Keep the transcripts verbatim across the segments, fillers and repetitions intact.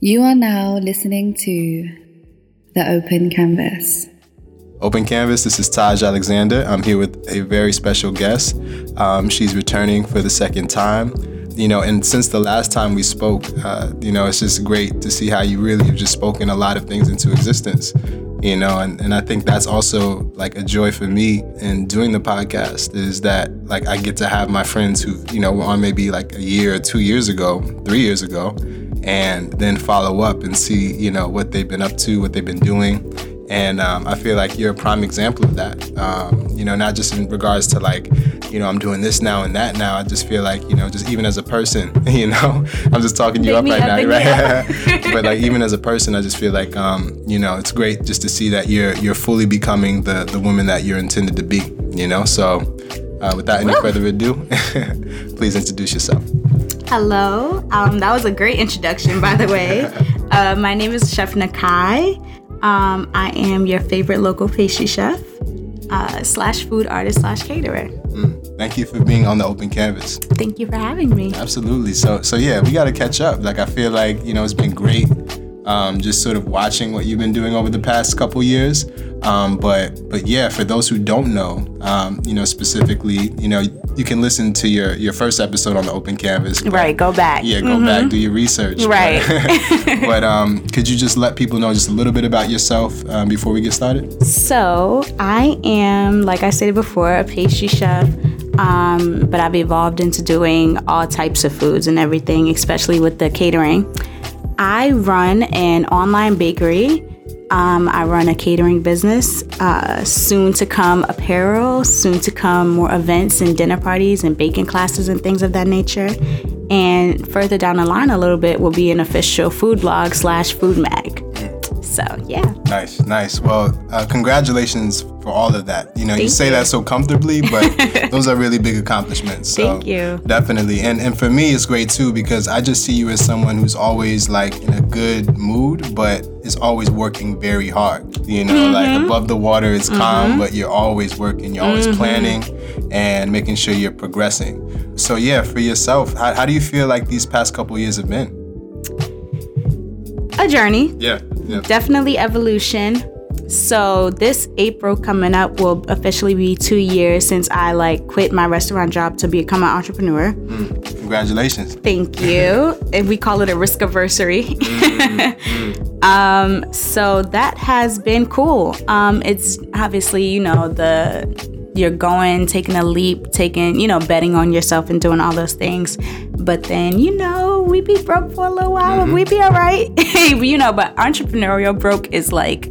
You are now listening to The Open Canvas. Open Canvas, this is Taj Alexander. I'm here with a very special guest. Um, she's returning for the second time. You know, and since the last time we spoke, uh, you know, it's just great to see how you really have just spoken a lot of things into existence, you know, and, and I think that's also like a joy for me in doing the podcast is that like I get to have my friends who, you know, were on maybe like a year or two years ago, three years ago, and then follow up and see, you know, what they've been up to, what they've been doing. And um, I feel like you're a prime example of that, um, you know, not just in regards to like, you know, I'm doing this now and that now. I just feel like, you know, just even as a person, you know, I'm just talking you up right now, right? But like, even as a person, I just feel like, um, you know, it's great just to see that you're you're fully becoming the, the woman that you're intended to be, you know? So uh, without any further ado, please introduce yourself. Hello. Um, that was a great introduction, by the way. Uh, my name is Chef Nakai. Um, I am your favorite local pastry chef uh, slash food artist slash caterer. Mm, thank you for being on the Open Canvas. Thank you for having me. Absolutely. So, so yeah, we got to catch up. Like, I feel like, you know, it's been great um, just sort of watching what you've been doing over the past couple years. Um, but, but yeah, for those who don't know, um, you know, specifically, you know, you can listen to your, your first episode on the Open Canvas. But, right. Go back. Yeah. Go mm-hmm. back. Do your research. Right. But, but um, could you just let people know just a little bit about yourself um, before we get started? So I am, like I said before, a pastry chef. Um, but I've evolved into doing all types of foods and everything, especially with the catering. I run an online bakery. Um, I run a catering business, uh, soon to come apparel, soon to come more events and dinner parties and baking classes and things of that nature. And further down the line a little bit will be an official food blog slash food mag. So, yeah. Nice, nice. Well, uh, congratulations for all of that. You know, Thank you say you. that so comfortably, but those are really big accomplishments. So Thank you. Definitely. And and for me, it's great, too, because I just see you as someone who's always, like, in a good mood, but is always working very hard. You know, mm-hmm. like, above the water, it's mm-hmm. calm, but you're always working. You're always mm-hmm. planning and making sure you're progressing. So, yeah, for yourself, how, how do you feel like these past couple of years have been? A journey. Yeah. Yep. Definitely evolution. So this April coming up will officially be two years since I like quit my restaurant job to become an entrepreneur. Mm. Congratulations. Thank you. And we call it a risk aversary. mm-hmm. um, so that has been cool. Um, it's obviously, you know, the you're going, taking a leap, taking, you know, betting on yourself and doing all those things. But then, you know, we be broke for a little while and mm-hmm. we be all right. You know, but entrepreneurial broke is like,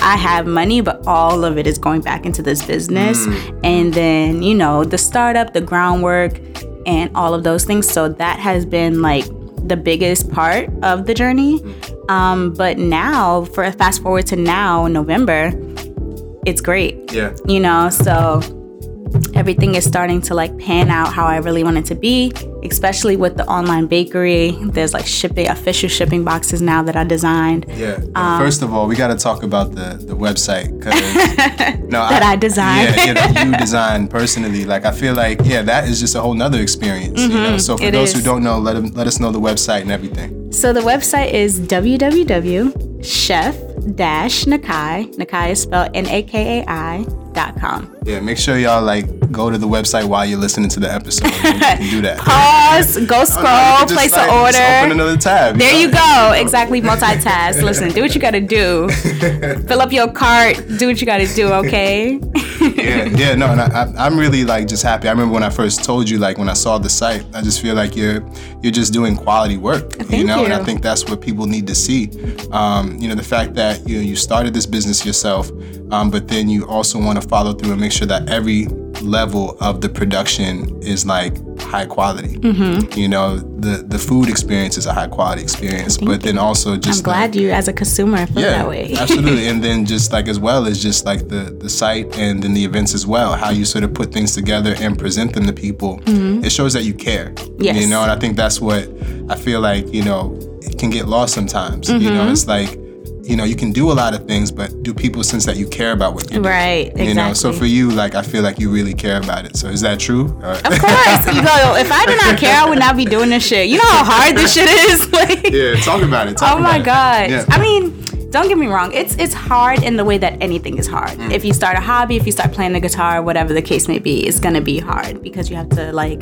I have money, but all of it is going back into this business. Mm. And then, you know, the startup, the groundwork, and all of those things. So that has been like the biggest part of the journey. Um, but now, for fast forward to now, November, it's great. Yeah. You know, so everything is starting to like pan out how I really want it to be, especially with the online bakery. There's like shipping, official shipping boxes now that I designed. Yeah. Um, first of all, we got to talk about the, the website. Cause, no, that I, I designed. Yeah, yeah, that you designed personally. Like, I feel like, yeah, that is just a whole nother experience. Mm-hmm, you know. So for those is. who don't know, let, them, let us know the website and everything. So the website is w w w dot chef dash nakai, Nakai is spelled N A K A I dot com. Yeah, make sure y'all like go to the website while you're listening to the episode. You can do that. Pause, go scroll, oh, no, place like, an order. Just open another tab. There you, know? you go. Exactly, multitask. Listen, do what you gotta do. Fill up your cart. Do what you gotta do. Okay. yeah, yeah, no, and I, I'm really like just happy. I remember when I first told you, like when I saw the site, I just feel like you're you're just doing quality work. Thank you know, you. And I think that's what people need to see. Um, you know, the fact that you know, you started this business yourself, um, but then you also want to follow through and make sure that every level of the production is like high quality. Mm-hmm. You know, the the food experience is a high quality experience, Thank but then also just I'm glad like, you as a consumer feel yeah, that way. Absolutely. And then just like as well as just like the the site and then the events as well, how you sort of put things together and present them to people. Mm-hmm. It shows that you care. Yes. You know, and I think that's what I feel like, you know, it can get lost sometimes. Mm-hmm. You know, it's like you know, you can do a lot of things, but do people sense that you care about what you're doing? Right, exactly. You know, so for you, like, I feel like you really care about it. So is that true? Or? Of course. You go, if I did not care, I would not be doing this shit. You know how hard this shit is? Like, yeah, talk about it. Talk oh, my God. Yeah. I mean... Don't get me wrong, it's it's hard in the way that anything is hard. Mm. If you start a hobby, if you start playing the guitar, whatever the case may be, it's gonna be hard because you have to, like,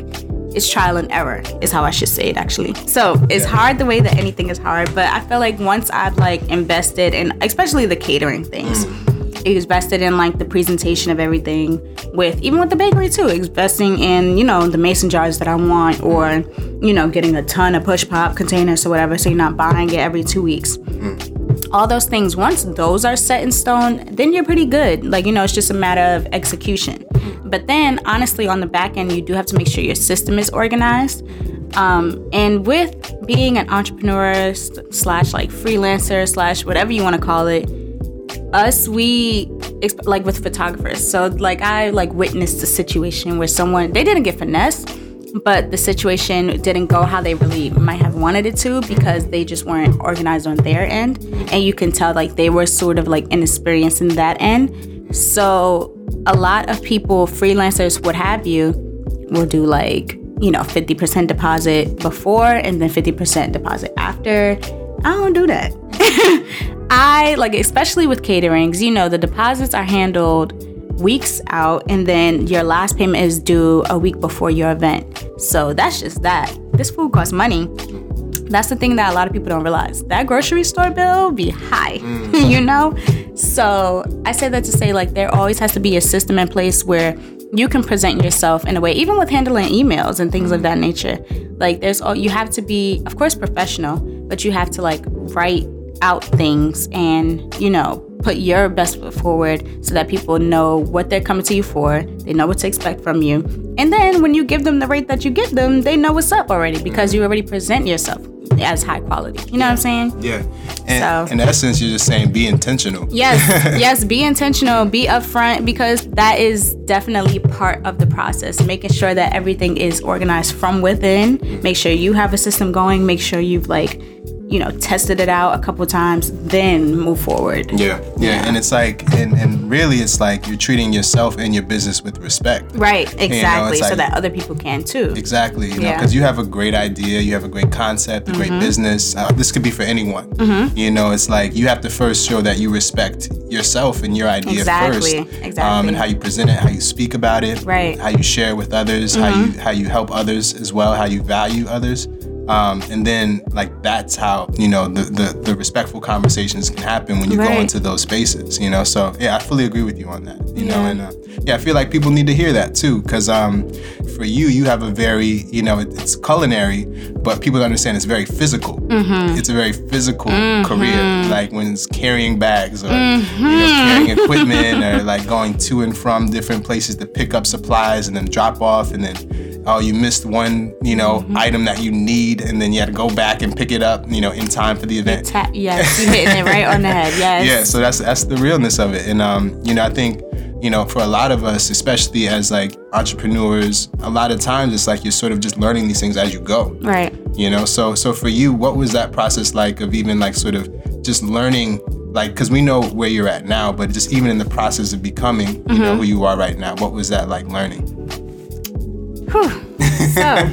it's trial and error is how I should say it, actually. So it's yeah. hard the way that anything is hard, but I feel like once I've, like, invested in, especially the catering things, mm. invested in, like, the presentation of everything with, even with the bakery too, investing in, you know, the mason jars that I want or, you know, getting a ton of push-pop containers or whatever so you're not buying it every two weeks. Mm. All those things, once those are set in stone, then you're pretty good. Like, you know, it's just a matter of execution. But then, honestly, on the back end, you do have to make sure your system is organized. Um, and with being an entrepreneur slash like freelancer slash whatever you want to call it, us, we, like with photographers. So like I like witnessed a situation where someone, they didn't get finessed, but the situation didn't go how they really might have wanted it to because they just weren't organized on their end. And you can tell, like, they were sort of, like, inexperienced in that end. So a lot of people, freelancers, what have you, will do, like, you know, fifty percent deposit before and then fifty percent deposit after. I don't do that. I, like, especially with caterings, you know, the deposits are handled weeks out and then your last payment is due a week before your event. So that's just that. This food costs money. That's the thing that a lot of people don't realize. That grocery store bill be high, mm. you know? So I say that to say, like, there always has to be a system in place where you can present yourself in a way, even with handling emails and things of that nature. Like, there's all, you have to be, of course, professional, but you have to, like, write out things and, you know, put your best foot forward so that people know what they're coming to you for, they know what to expect from you. And then when you give them the rate that you give them, they know what's up already because you already present yourself as high quality. You know yeah. what I'm saying? Yeah. And so, in essence, you're just saying be intentional. Yes. Yes. Be intentional. Be upfront, because that is definitely part of the process. Making sure that everything is organized from within. Make sure you have a system going. Make sure you've, like, you know, tested it out a couple times, then move forward. Yeah, yeah, yeah. And it's like, and, and really it's like you're treating yourself and your business with respect. Right, exactly, and, you know, like, so that other people can too. Exactly, you yeah. know, because you have a great idea, you have a great concept, a mm-hmm. great business. Uh, this could be for anyone. Mm-hmm. You know, it's like you have to first show that you respect yourself and your idea exactly. first. Exactly, exactly. Um, and how you present it, how you speak about it, right. how you share with others, mm-hmm. how you how you help others as well, how you value others. Um, and then, like, that's how, you know, the, the, the respectful conversations can happen when you right. go into those spaces, you know? So, yeah, I fully agree with you on that, you yeah. know? And, uh, yeah, I feel like people need to hear that, too, because um, for you, you have a very, you know, it, it's culinary, but people don't understand it's very physical. Mm-hmm. It's a very physical mm-hmm. career, like when it's carrying bags or, mm-hmm. you know, carrying equipment or, like, going to and from different places to pick up supplies and then drop off and then... oh, you missed one, you know, mm-hmm. item that you need, and then you had to go back and pick it up, you know, in time for the event. Tap, yes, you're hitting it right on the head, yes. Yeah, so that's that's the realness of it. And, um, you know, I think, you know, for a lot of us, especially as, like, entrepreneurs, a lot of times it's like you're sort of just learning these things as you go. Right. You know, so so for you, what was that process like of even, like, sort of just learning, like, because we know where you're at now, but just even in the process of becoming, you mm-hmm. know, who you are right now, what was that like learning? So,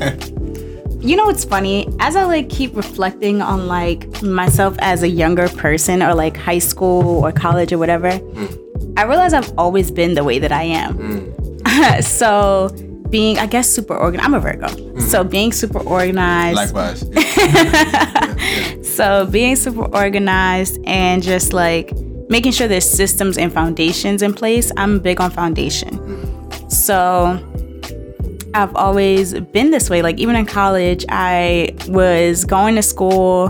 you know what's funny? As I, like, keep reflecting on, like, myself as a younger person or, like, high school or college or whatever, mm. I realize I've always been the way that I am. Mm. So being, I guess, super organized. I'm a Virgo. Mm. So being super organized. Likewise. Yeah. yeah, yeah. So being super organized and just, like, making sure there's systems and foundations in place. I'm big on foundation. Mm. So... I've always been this way. Like, even in college, I was going to school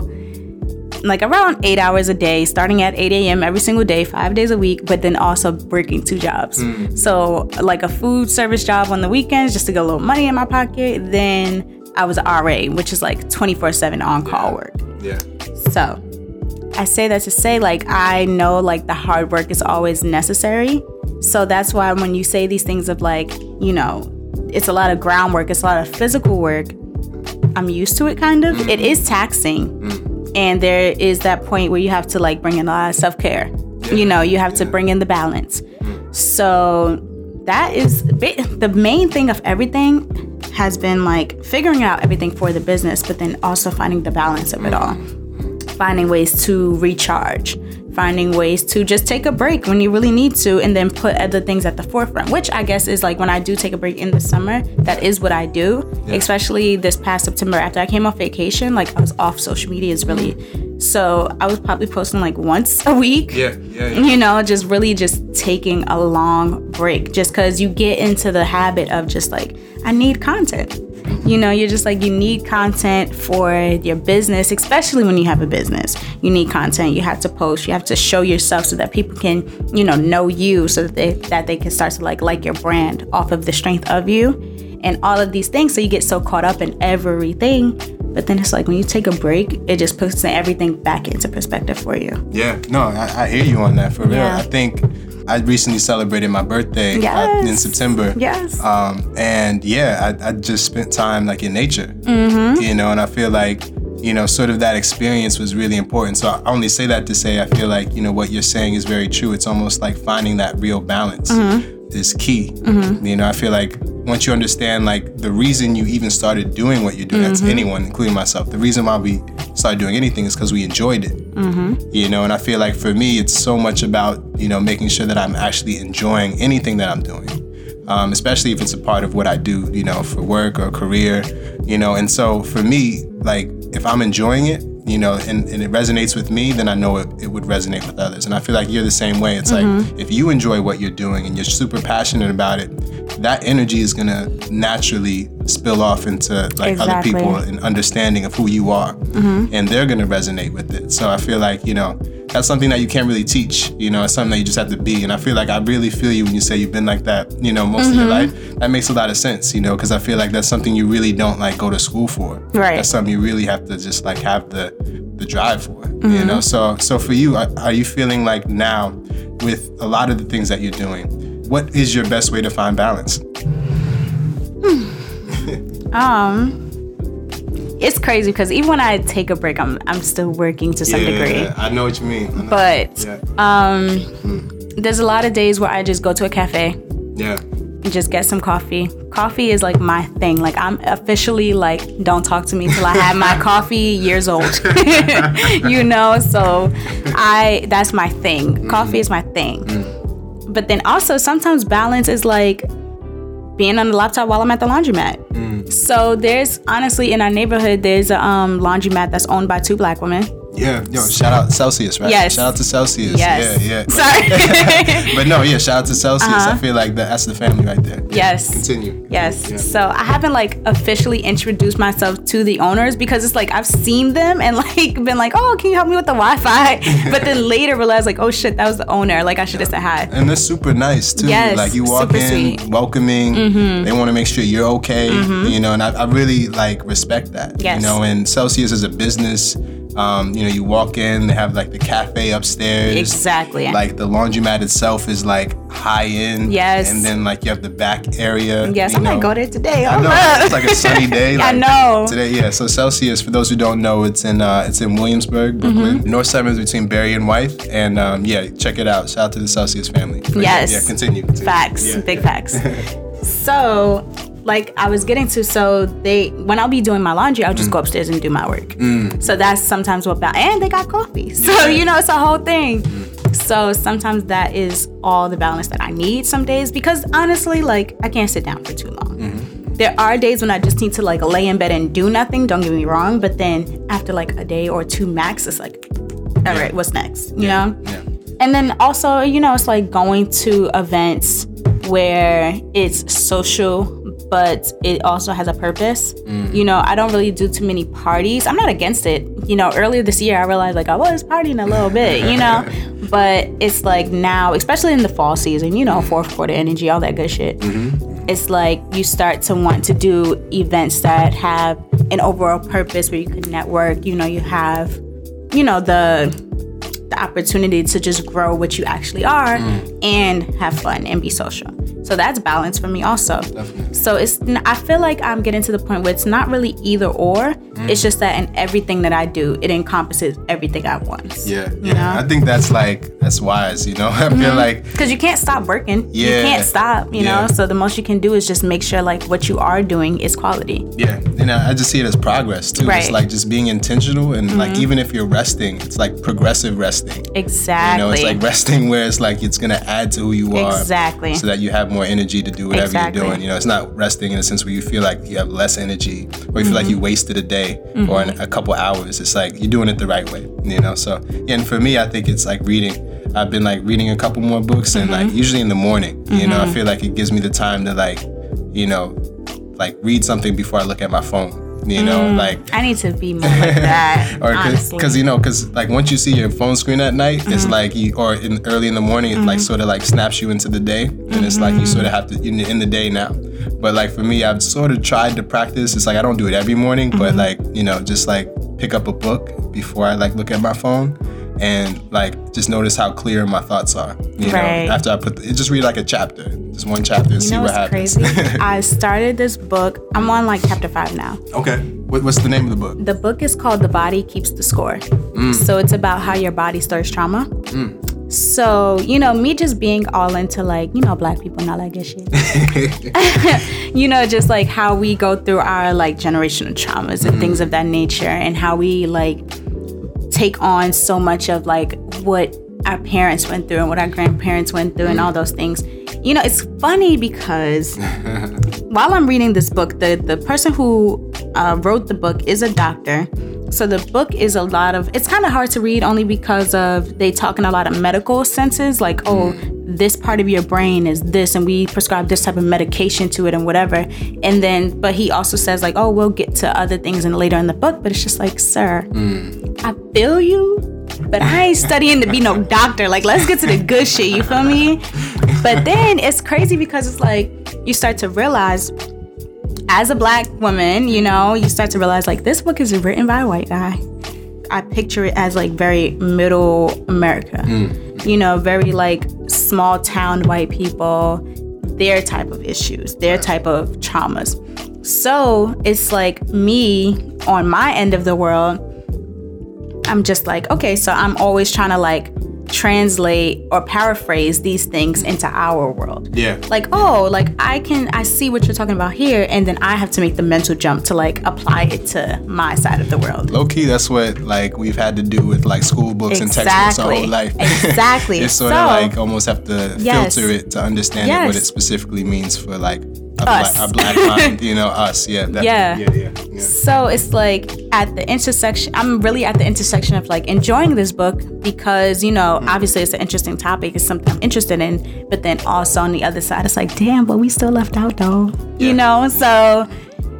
like around eight hours a day, starting at eight a.m. every single day, five days a week, but then also working two jobs. Mm. So like a food service job on the weekends just to get a little money in my pocket. Then I was an R A, which is like twenty-four seven on-call work. Yeah. So I say that to say, like, I know, like, the hard work is always necessary. So that's why when you say these things of, like, you know, it's a lot of groundwork, it's a lot of physical work, I'm used to it, kind of. Mm. It is taxing. Mm. And there is that point where you have to like bring in a lot of self-care. Yeah. You know, you have yeah. to bring in the balance. So that is the main thing of everything, has been like figuring out everything for the business, but then also finding the balance of it all. Finding ways to recharge, finding ways to just take a break when you really need to, and then put other things at the forefront, which I guess is like when I do take a break in the summer, that is what I do. Yeah. Especially this past September after I came off vacation, like I was off social medias really. So I was probably posting like once a week, yeah, yeah, yeah. you know, just really just taking a long break, just because you get into the habit of just like, I need content. You know, you're just like, you need content for your business, especially when you have a business. You need content. You have to post. You have to show yourself so that people can, you know, know you, so that they, that they can start to like, like your brand off of the strength of you and all of these things. So you get so caught up in everything. But then it's like when you take a break, it just puts everything back into perspective for you. Yeah. No, I, I hear you on that for real. Yeah. I think I recently celebrated my birthday yes. in September. Yes. Um, and yeah, I, I just spent time like in nature, mm-hmm. you know, and I feel like, you know, sort of that experience was really important. So I only say that to say, I feel like, you know, what you're saying is very true. It's almost like finding that real balance mm-hmm. is key. Mm-hmm. You know, I feel like once you understand like the reason you even started doing what you're doing, mm-hmm. that's anyone, including myself, the reason why we started doing anything is because we enjoyed it. Mm-hmm. You know, and I feel like for me, it's so much about, you know, making sure that I'm actually enjoying anything that I'm doing, um, especially if it's a part of what I do, you know, for work or career, you know. And so for me, like if I'm enjoying it, you know, and, and it resonates with me, then I know it, it would resonate with others. And I feel like you're the same way. It's mm-hmm. like if you enjoy what you're doing and you're super passionate about it, that energy is going to naturally spill off into like exactly. other people and understanding of who you are. Mm-hmm. And they're going to resonate with it. So I feel like, you know, that's something that you can't really teach. You know, it's something that you just have to be. And I feel like I really feel you when you say you've been like that, you know, most mm-hmm. of your life. That makes a lot of sense, you know, because I feel like that's something you really don't like go to school for. Right. That's something you really have to just like have the the drive for, mm-hmm. you know. So so for you, are, are you feeling like now with a lot of the things that you're doing, what is your best way to find balance? um, it's crazy because even when I take a break, I'm I'm still working to some yeah, degree. I know what you mean. But yeah. um, mm. there's a lot of days where I just go to a cafe. Yeah. And just get some coffee. Coffee is like my thing. Like I'm officially like, don't talk to me till I have my coffee years old. You know, so I that's my thing. Mm-hmm. Coffee is my thing. Mm-hmm. But then also sometimes balance is like being on the laptop while I'm at the laundromat. Mm. So there's honestly in our neighborhood, there's a um, laundromat that's owned by two black women. Yeah, yo, shout out Celsius, right? Yes. Shout out to Celsius. Yes. Yeah, yeah. Sorry. But no, yeah, shout out to Celsius. Uh-huh. I feel like that, that's the family right there. Yeah. Yes. Continue. Yes. Yeah. So I haven't like officially introduced myself to the owners because it's like I've seen them and like been like, oh, can you help me with the Wi-Fi? But then later realized like, oh shit, that was the owner. Like I should have said hi. And they're super nice too. Yes. Like you walk super in, sweet. Welcoming. Mm-hmm. They want to make sure you're okay. Mm-hmm. You know, and I, I really like respect that. Yes. You know, and Celsius is a business. Um, you know, you walk in, they have like the cafe upstairs. Exactly. Like the laundromat itself is like high end. Yes. And then like you have the back area. Yes, I might go there today. I know. Up. It's like a sunny day. Like, I know. Today, yeah. So Celsius, for those who don't know, it's in uh, it's in Williamsburg, Brooklyn. Mm-hmm. North seventh between Berry and Wythe. And um, yeah, check it out. Shout out to the Celsius family. But, yes. Yeah, yeah, continue. continue. Facts. Yeah, big yeah. facts. So like I was getting to, so they, when I'll be doing my laundry, I'll just mm. go upstairs and do my work. Mm. So that's sometimes what, about, and they got coffee. So, you know, it's a whole thing. Mm. So sometimes that is all the balance that I need some days because honestly, like I can't sit down for too long. Mm. There are days when I just need to like lay in bed and do nothing. Don't get me wrong. But then after like a day or two max, it's like, all yeah. right, what's next? You yeah. know? Yeah. And then also, you know, it's like going to events where it's social, but it also has a purpose. Mm. You know, I don't really do too many parties. I'm not against it. You know, earlier this year, I realized like I was partying a little bit, you know, but it's like now, especially in the fall season, you know, fourth quarter energy, all that good shit. Mm-hmm. It's like you start to want to do events that have an overall purpose where you can network, you know, you have, you know, the the opportunity to just grow what you actually are mm. and have fun and be social. So that's balance for me also. Definitely. So it's, I feel like I'm getting to the point where it's not really either or. Mm. Mm. It's just that in everything that I do, it encompasses everything I want. Yeah, yeah. Know? I think that's like, that's wise, you know? I mm-hmm. feel like... Because you can't stop working. Yeah. You can't stop, you yeah. know? So the most you can do is just make sure like what you are doing is quality. Yeah, and I, I just see it as progress too. Right. It's like just being intentional and mm-hmm. like even if you're resting, it's like progressive resting. Exactly. You know, it's like resting where it's like it's going to add to who you are. Exactly. So that you have more energy to do whatever exactly. you're doing. You know, it's not resting in a sense where you feel like you have less energy or you feel mm-hmm. like you wasted a day mm-hmm. or an, a couple hours. It's like you're doing it the right way, you know? So, yeah, and for me, I think it's like reading. I've been like reading a couple more books and mm-hmm. like usually in the morning, mm-hmm. you know, I feel like it gives me the time to like, you know, like read something before I look at my phone. You know, mm, like I need to be more like that. Or because you know, because like once you see your phone screen at night, mm-hmm. it's like you, or in early in the morning, mm-hmm. it like sort of like snaps you into the day, mm-hmm. and it's like you sort of have to in the, in the day now. But like for me, I've sort of tried to practice. It's like I don't do it every morning, mm-hmm. but like you know, just like pick up a book before I like look at my phone. And like just notice how clear my thoughts are, you right. know, after I put the, just read like a chapter, just one chapter and you see know what happens. Crazy? I started this book. I'm on like chapter five now. Okay. What, what's the name of the book? The book is called The Body Keeps the Score. Mm. So it's about how your body stores trauma. Mm. So, you know, me just being all into like, you know, black people and all that good shit. You know, just like how we go through our like generational traumas and mm. things of that nature and how we like take on so much of like what our parents went through and what our grandparents went through mm. and all those things. You know, it's funny because while I'm reading this book, the, the person who uh, wrote the book is a doctor. So the book is a lot of, it's kind of hard to read only because of they talk in a lot of medical senses, like, oh, mm. this part of your brain is this and we prescribe this type of medication to it and whatever. And then, but he also says like, oh, we'll get to other things and later in the book. But it's just like, sir, mm. I feel you, but I ain't studying to be no doctor. Like, let's get to the good shit, you feel me? But then it's crazy because it's like you start to realize as a black woman, you know, you start to realize like this book is written by a white guy. I picture it as like very middle America, mm. you know, very like small town white people, their type of issues, their type of traumas. So it's like me on my end of the world. I'm just like, okay, so I'm always trying to like translate or paraphrase these things into our world. Yeah. Like, oh, like I can, I see what you're talking about here. And then I have to make the mental jump to like apply it to my side of the world. Low key, that's what like we've had to do with like school books exactly. and textbooks our whole life. Exactly. It's sort so, of like almost have to yes. filter it to understand yes. it, what it specifically means for like a, us. Bla- a black mind, you know, us. Yeah, yeah. Yeah, yeah, yeah. So it's like at the intersection, I'm really at the intersection of like enjoying this book because, you know, mm. obviously it's an interesting topic. It's something I'm interested in. But then also on the other side, it's like, damn, but we still left out though, yeah. you know? So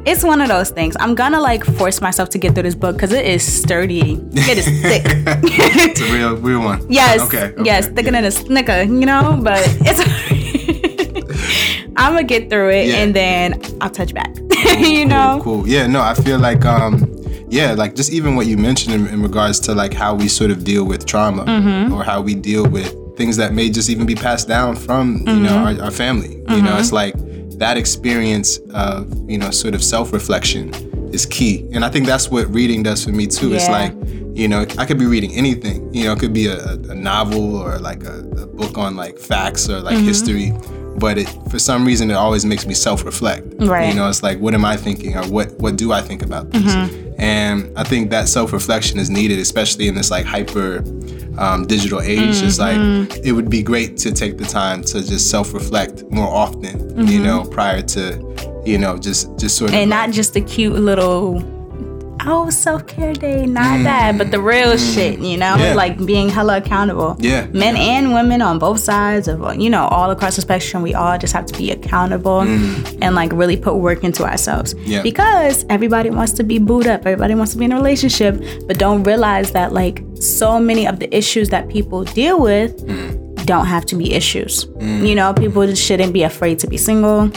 it's one of those things. I'm gonna like force myself to get through this book because it is sturdy. It is thick. It's a real, real one. Yes. Okay. okay. Yes. Thicker yeah. than a snicker, you know, but it's... I'm gonna get through it yeah. and then I'll touch back. You know? Cool, cool. Yeah, no, I feel like, um, yeah, like just even what you mentioned in, in regards to like how we sort of deal with trauma mm-hmm. or how we deal with things that may just even be passed down from, you mm-hmm. know, our, our family. Mm-hmm. You know, it's like that experience of, you know, sort of self-reflection is key. And I think that's what reading does for me too. Yeah. It's like, you know, I could be reading anything. You know, it could be a, a novel or like a, a book on like facts or like mm-hmm. history. But it, for some reason, it always makes me self-reflect. Right. You know, it's like, what am I thinking? Or what, what do I think about this? Mm-hmm. And I think that self-reflection is needed, especially in this, like, hyper um, digital age. Mm-hmm. It's like, it would be great to take the time to just self-reflect more often, mm-hmm. you know, prior to, you know, just, just sort of... And like, not just the cute little... oh, self-care day, not mm. that, but the real mm. shit, you know, yeah. like being hella accountable. Yeah. Men yeah. and women on both sides of, you know, all across the spectrum, we all just have to be accountable mm. and like really put work into ourselves yeah. because everybody wants to be booed up. Everybody wants to be in a relationship, but don't realize that like so many of the issues that people deal with mm. don't have to be issues. Mm. You know, people just shouldn't be afraid to be single,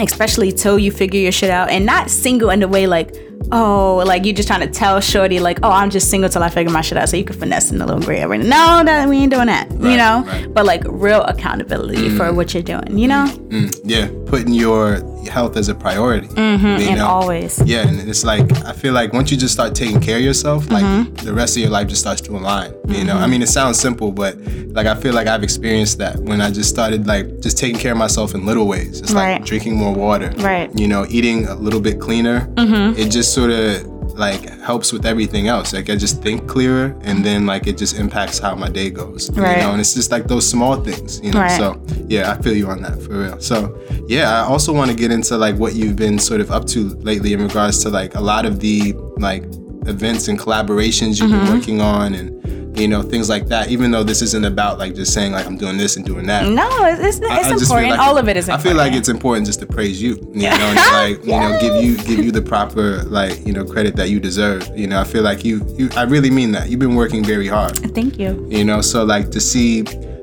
especially till you figure your shit out and not single in the way like, oh, like you just trying to tell shorty like, oh, I'm just single till I figure my shit out so you can finesse in the little gray area. No, that we ain't doing that, right, you know? Right. But like real accountability mm. for what you're doing, you know? Mm. Mm. Yeah, putting your health as a priority. Mm-hmm, and know? Always. Yeah, and it's like, I feel like once you just start taking care of yourself, mm-hmm. like the rest of your life just starts to align, you mm-hmm. know? I mean, it sounds simple, but like, I feel like I've experienced that when I just started like just taking care of myself in little ways. It's like right. drinking more water, right. you know, eating a little bit cleaner. Mm-hmm. It just sort of like helps with everything else. Like I just think clearer, and then like it just impacts how my day goes, right. you know? And it's just like those small things, you know? Right. So yeah, I feel you on that for real. So yeah, I also want to get into like what you've been sort of up to lately in regards to like a lot of the like events and collaborations you've mm-hmm. been working on, and you know, things like that, even though this isn't about like just saying like I'm doing this and doing that. No, it's, it's I, important. I like all it, of it is important. I feel like it's important just to praise you, you know, and like, you yes. know, give you give you the proper like, you know, credit that you deserve. You know, I feel like you, you I really mean that. You've been working very hard. Thank you. You know, so like to see,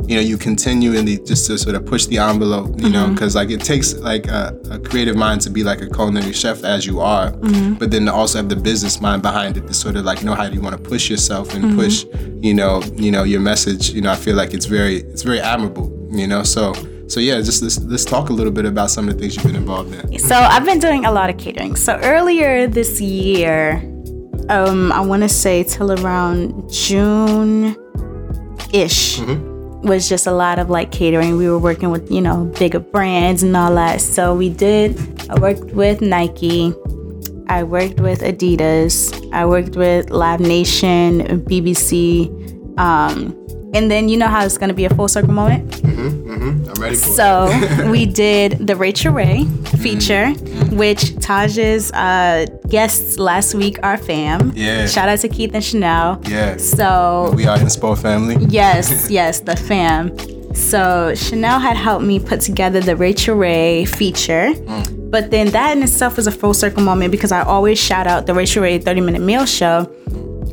you know, you continually just to sort of push the envelope, you know, because mm-hmm. like it takes like a, a creative mind to be like a culinary chef as you are, mm-hmm. but then to also have the business mind behind it to sort of like know how do you want to push yourself and mm-hmm. push, you know, you know, your message. You know, I feel like it's very, it's very admirable, you know, so. So yeah, just let's, let's talk a little bit about some of the things you've been involved in. So I've been doing a lot of catering. So earlier this year, um, I want to say till around June-ish, mm-hmm. was just a lot of like catering. We were working with, you know, bigger brands and all that. So we did, I worked with Nike, I worked with Adidas, I worked with Live Nation, B B C, um, and then you know how it's gonna be a full circle moment? Mm-hmm, mm-hmm. I'm ready for so it. So we did the Rachel Ray feature, mm-hmm. which Taj's uh, guests last week are fam. Yeah. Shout out to Keith and Chanel. Yeah. So we are Inspo family. Yes, yes, the fam. So Chanel had helped me put together the Rachel Ray feature. Mm. But then that in itself was a full circle moment because I always shout out the Rachel Ray thirty minute meal show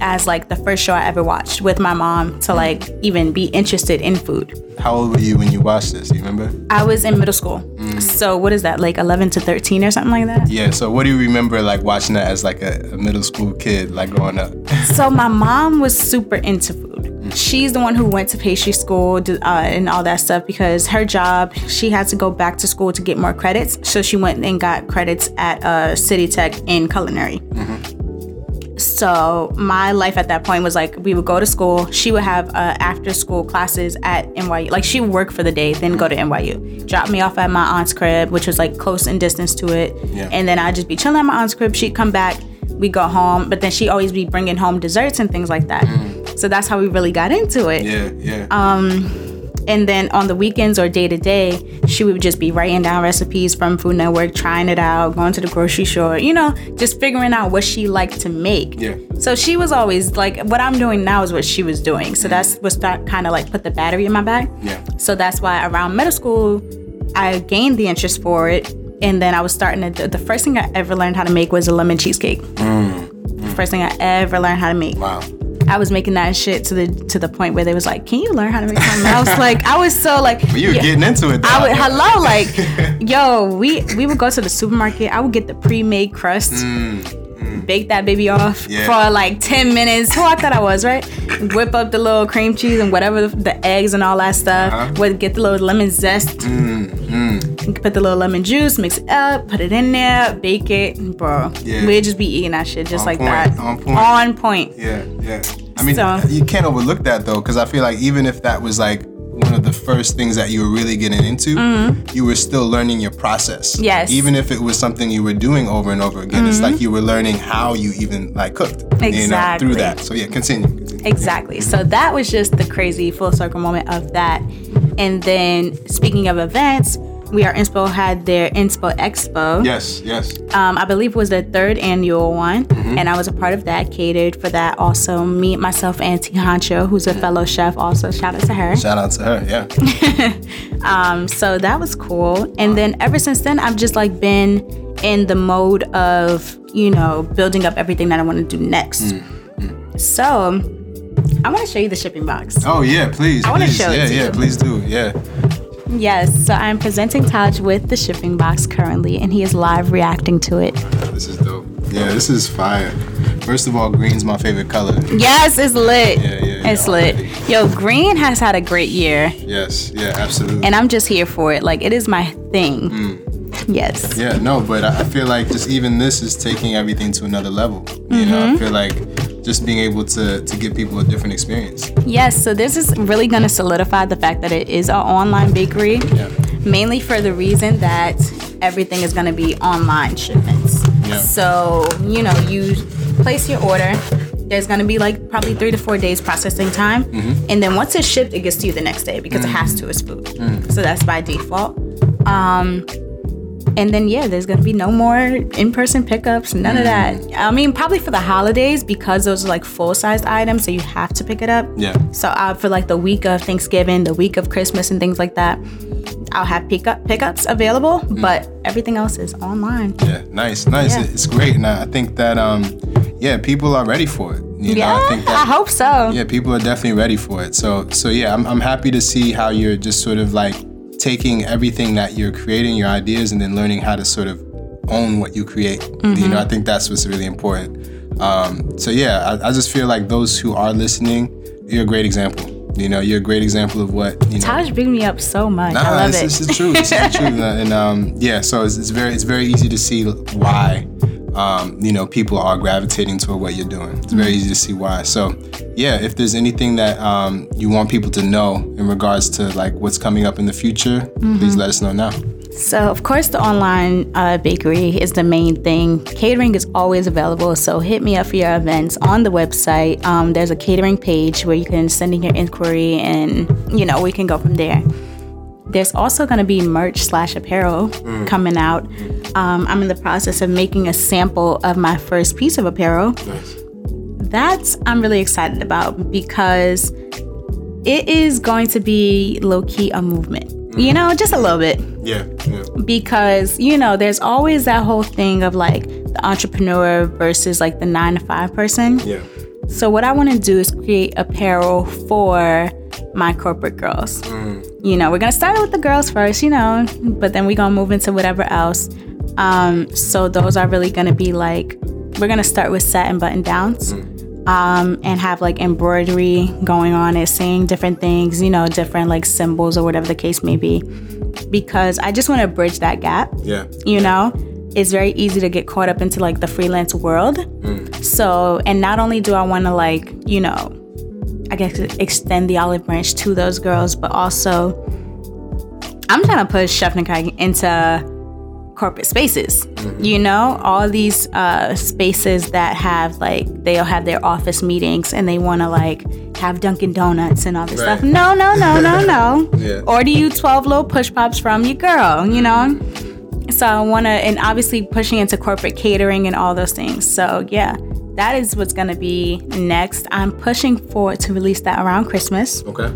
as like the first show I ever watched with my mom to like even be interested in food. How old were you when you watched this? Do you remember? I was in middle school. Mm. So what is that, like eleven to thirteen or something like that? Yeah, so what do you remember like watching that as like a, a middle school kid, like growing up? So my mom was super into food. She's the one who went to pastry school uh, and all that stuff because her job, she had to go back to school to get more credits. So she went and got credits at uh, City Tech in culinary. Mm-hmm. So my life at that point was like, we would go to school. She would have uh, after school classes at N Y U. Like she would work for the day, then go to N Y U. Drop me off at my aunt's crib, which was like close in distance to it. Yeah. And then I'd just be chilling at my aunt's crib. She'd come back, we'd go home. But then she'd always be bringing home desserts and things like that. Mm. So that's how we really got into it. Yeah, yeah. Um, and then on the weekends or day to day, she would just be writing down recipes from Food Network, trying it out, going to the grocery store, you know, just figuring out what she liked to make. Yeah. So she was always like, what I'm doing now is what she was doing. So that's what start, kind of like put the battery in my back. Yeah. So that's why around middle school, I gained the interest for it. And then I was starting to, the first thing I ever learned how to make was a lemon cheesecake. Mm. Mm. First thing I ever learned how to make. Wow. I was making that shit to the to the point where they was like, can you learn how to make something? I was like, I was so like. Well, you were yeah. getting into it though. I would, hello, like, yo, we, we would go to the supermarket. I would get the pre-made crust, mm, mm. bake that baby off yeah. for like ten minutes. Who I thought I was, right? Whip up the little cream cheese and whatever, the, the eggs and all that stuff. Uh-huh. Would get the little lemon zest. Mm, mm. Put the little lemon juice, mix it up, put it in there, bake it. Bro, yeah. we'd just be eating that shit just on like point, that. On point. On point. Yeah, yeah. I mean, so. You can't overlook that though, because I feel like even if that was like one of the first things that you were really getting into, mm-hmm. you were still learning your process. Yes. Even if it was something you were doing over and over again, mm-hmm. it's like you were learning how you even like cooked. Exactly. You know, through that. So yeah, continue. continue. Exactly. Yeah. So that was just the crazy full circle moment of that. And then speaking of events, We Are Inspo had their Inspo Expo. Yes, yes. Um, I believe it was their third annual one. Mm-hmm. And I was a part of that, catered for that. Also, me, myself, Auntie Honcho, who's a fellow chef also. Shout out to her. Shout out to her, yeah. um, so that was cool. And then ever since then, I've just like been in the mode of, you know, building up everything that I want to do next. Mm-hmm. So I want to show you the shipping box. Oh, yeah, please. I want to show yeah, it to yeah, you. Yeah, yeah, please do, yeah. Yes, so I'm presenting Taj with the shipping box currently, and he is live reacting to it. This is dope. Yeah, this is fire. First of all, green's my favorite color. Yes, it's lit. Yeah, yeah, yeah. It's lit. Yo, green has had a great year. Yes, yeah, absolutely. And I'm just here for it. Like, it is my thing. Mm. Yes. Yeah, no, but I feel like just even this is taking everything to another level. You mm-hmm. know, I feel like just being able to, to give people a different experience. Yes, so this is really going to solidify the fact that it is an online bakery, yeah. mainly for the reason that everything is going to be online shipments. Yeah. So, you know, you place your order. There's going to be like probably three to four days processing time. Mm-hmm. And then once it's shipped, it gets to you the next day because mm-hmm. it has to. It's food. Mm-hmm. So that's by default. Um, and then, yeah, there's going to be no more in-person pickups, none mm-hmm. of that. I mean, probably for the holidays because those are like full-sized items, so you have to pick it up. Yeah. So uh, for like the week of Thanksgiving, the week of Christmas and things like that, I'll have pick up, pickups available, mm-hmm. but everything else is online. Yeah, nice, nice. Yeah. It's great. And I think that... Um, Yeah, people are ready for it. You yeah, know, I, think that, I hope so. Yeah, people are definitely ready for it. So, so yeah, I'm I'm happy to see how you're just sort of like taking everything that you're creating, your ideas, and then learning how to sort of own what you create. Mm-hmm. You know, I think that's what's really important. Um, so yeah, I, I just feel like those who are listening, you're a great example. You know, you're a great example of what you know. Taj brings me up so much. Nah, I love it's, it. It's the truth. It's the truth. And um, yeah, so it's, it's very it's very easy to see why. Um, you know, people are gravitating toward what you're doing. It's very easy to see why. So, yeah, if there's anything that um, you want people to know in regards to like what's coming up in the future, mm-hmm. please let us know now. So, of course, the online uh, bakery is the main thing. Catering is always available, so hit me up for your events on the website. Um, there's a catering page where you can send in your inquiry, and you know we can go from there. There's also going to be merch slash apparel mm. coming out. Um, I'm in the process of making a sample of my first piece of apparel. Nice. That I'm really excited about because it is going to be low-key a movement. Mm. You know, just a little bit. Yeah, yeah. Because, you know, there's always that whole thing of like the entrepreneur versus like the nine to five person. Yeah. So what I want to do is create apparel for my corporate girls. Mm. You know, we're going to start with the girls first, you know, but then we're going to move into whatever else. Um, so those are really going to be like, we're going to start with satin button downs mm. um, and have like embroidery going on and saying different things, you know, different like symbols or whatever the case may be, because I just want to bridge that gap. Yeah. You know, it's very easy to get caught up into like the freelance world. Mm. So, and not only do I want to like, you know, I guess extend the olive branch to those girls, but also I'm trying to push Chef Nakai into corporate spaces. Mm-hmm. You know, all these uh, spaces that have like they'll have their office meetings and they want to like have Dunkin' Donuts and all this right. stuff. No, no, no, no, no. yeah. Order you twelve little push pops from your girl. You know, so I want to, and obviously pushing into corporate catering and all those things. So yeah. That is what's going to be next. I'm pushing for to release that around Christmas. Okay.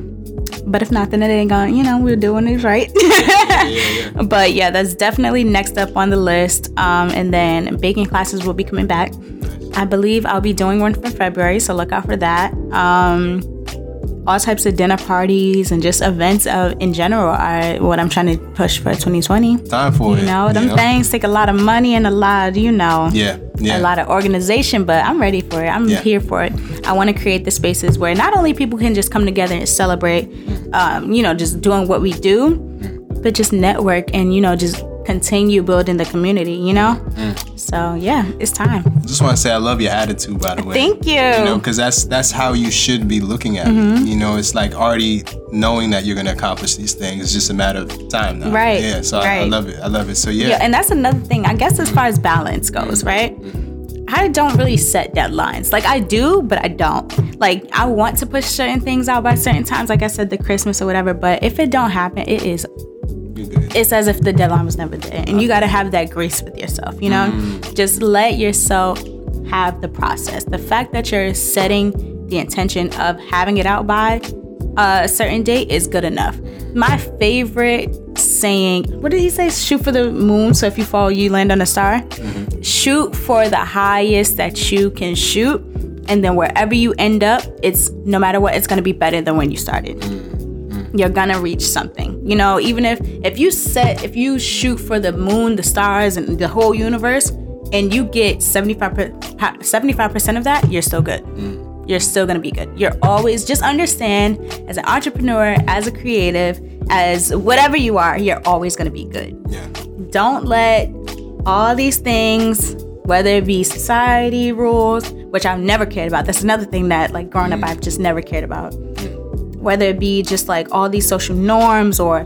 But if not, then it ain't going, you know, we're doing it right. yeah, yeah, yeah. But yeah, that's definitely next up on the list. Um, and then baking classes will be coming back. I believe I'll be doing one for February, so look out for that. Um, all types of dinner parties and just events of, in general are what I'm trying to push for twenty twenty. Time for you it. You know, them you know? things take a lot of money and a lot, you know. Yeah. Yeah. A lot of organization, but I'm ready for it. I'm yeah. here for it. I want to create the spaces where not only people can just come together and celebrate, um, you know, just doing what we do, but just network and, you know, just continue building the community, you know? Mm. So, yeah, it's time. I just want to say I love your attitude, by the way. Thank you. You know, because that's, that's how you should be looking at mm-hmm. it. You know, it's like already knowing that you're going to accomplish these things. It's just a matter of time now. Right. Yeah, so right. I, I love it. I love it. So, yeah. yeah. And that's another thing, I guess, as far as balance goes, right? I don't really set deadlines. Like, I do, but I don't. Like, I want to push certain things out by certain times, like I said, the Christmas or whatever. But if it don't happen, it is it's as if the deadline was never there. And you got to have that grace with yourself, you know? Mm. Just let yourself have the process. The fact that you're setting the intention of having it out by a certain date is good enough. My favorite saying, what did he say? Shoot for the moon. So if you fall, you land on a star. Mm-hmm. Shoot for the highest that you can shoot. And then wherever you end up, it's no matter what, it's going to be better than when you started. Mm. You're gonna reach something, you know, even if if you set if you shoot for the moon, the stars, and the whole universe, and you get seventy-five percent of that, you're still good. Mm. You're still gonna be good. You're always, just understand, as an entrepreneur, as a creative, as whatever you are, you're always gonna be good. Yeah. don't let all these things, whether it be society rules, which I've never cared about. That's another thing that, like, growing mm. up, I've just never cared about. Mm. Whether it be just, like, all these social norms or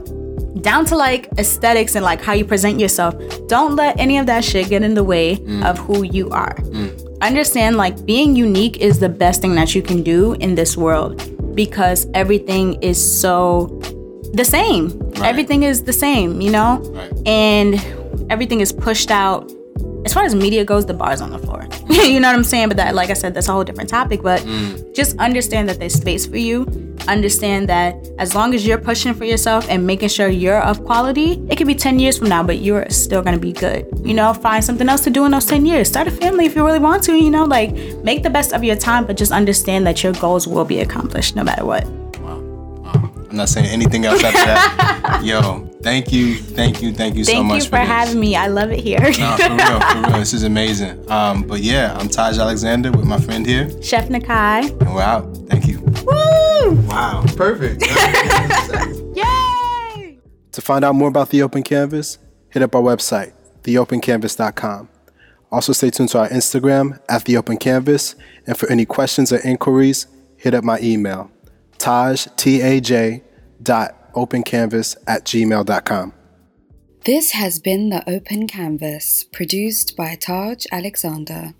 down to, like, aesthetics and, like, how you present yourself. Don't let any of that shit get in the way mm. of who you are. Mm. Understand, like, being unique is the best thing that you can do in this world because everything is so the same. Right. Everything is the same, you know? Right. And everything is pushed out. As far as media goes, the bar's on the floor. You know what I'm saying? But that, like I said, that's a whole different topic. But mm. just understand that there's space for you. Understand that as long as you're pushing for yourself and making sure you're of quality, it could be ten years from now, but you're still going to be good. You know, find something else to do in those ten years. Start a family if you really want to, you know, like make the best of your time, but just understand that your goals will be accomplished no matter what. Wow. Wow. I'm not saying anything else after that. Yo. Thank you, thank you, thank you so much for this. Thank you for having me. I love it here. No, for real, for real. This is amazing. Um, but yeah, I'm Taj Alexander with my friend here, Chef Nakai. And we're out. Thank you. Woo! Wow. Perfect. Yay! To find out more about The Open Canvas, hit up our website, the open canvas dot com. Also, stay tuned to our Instagram, at The Open Canvas. And for any questions or inquiries, hit up my email, Taj, T A J, dot, open canvas at gmail dot com. This has been The Open Canvas, produced by Taj Alexander.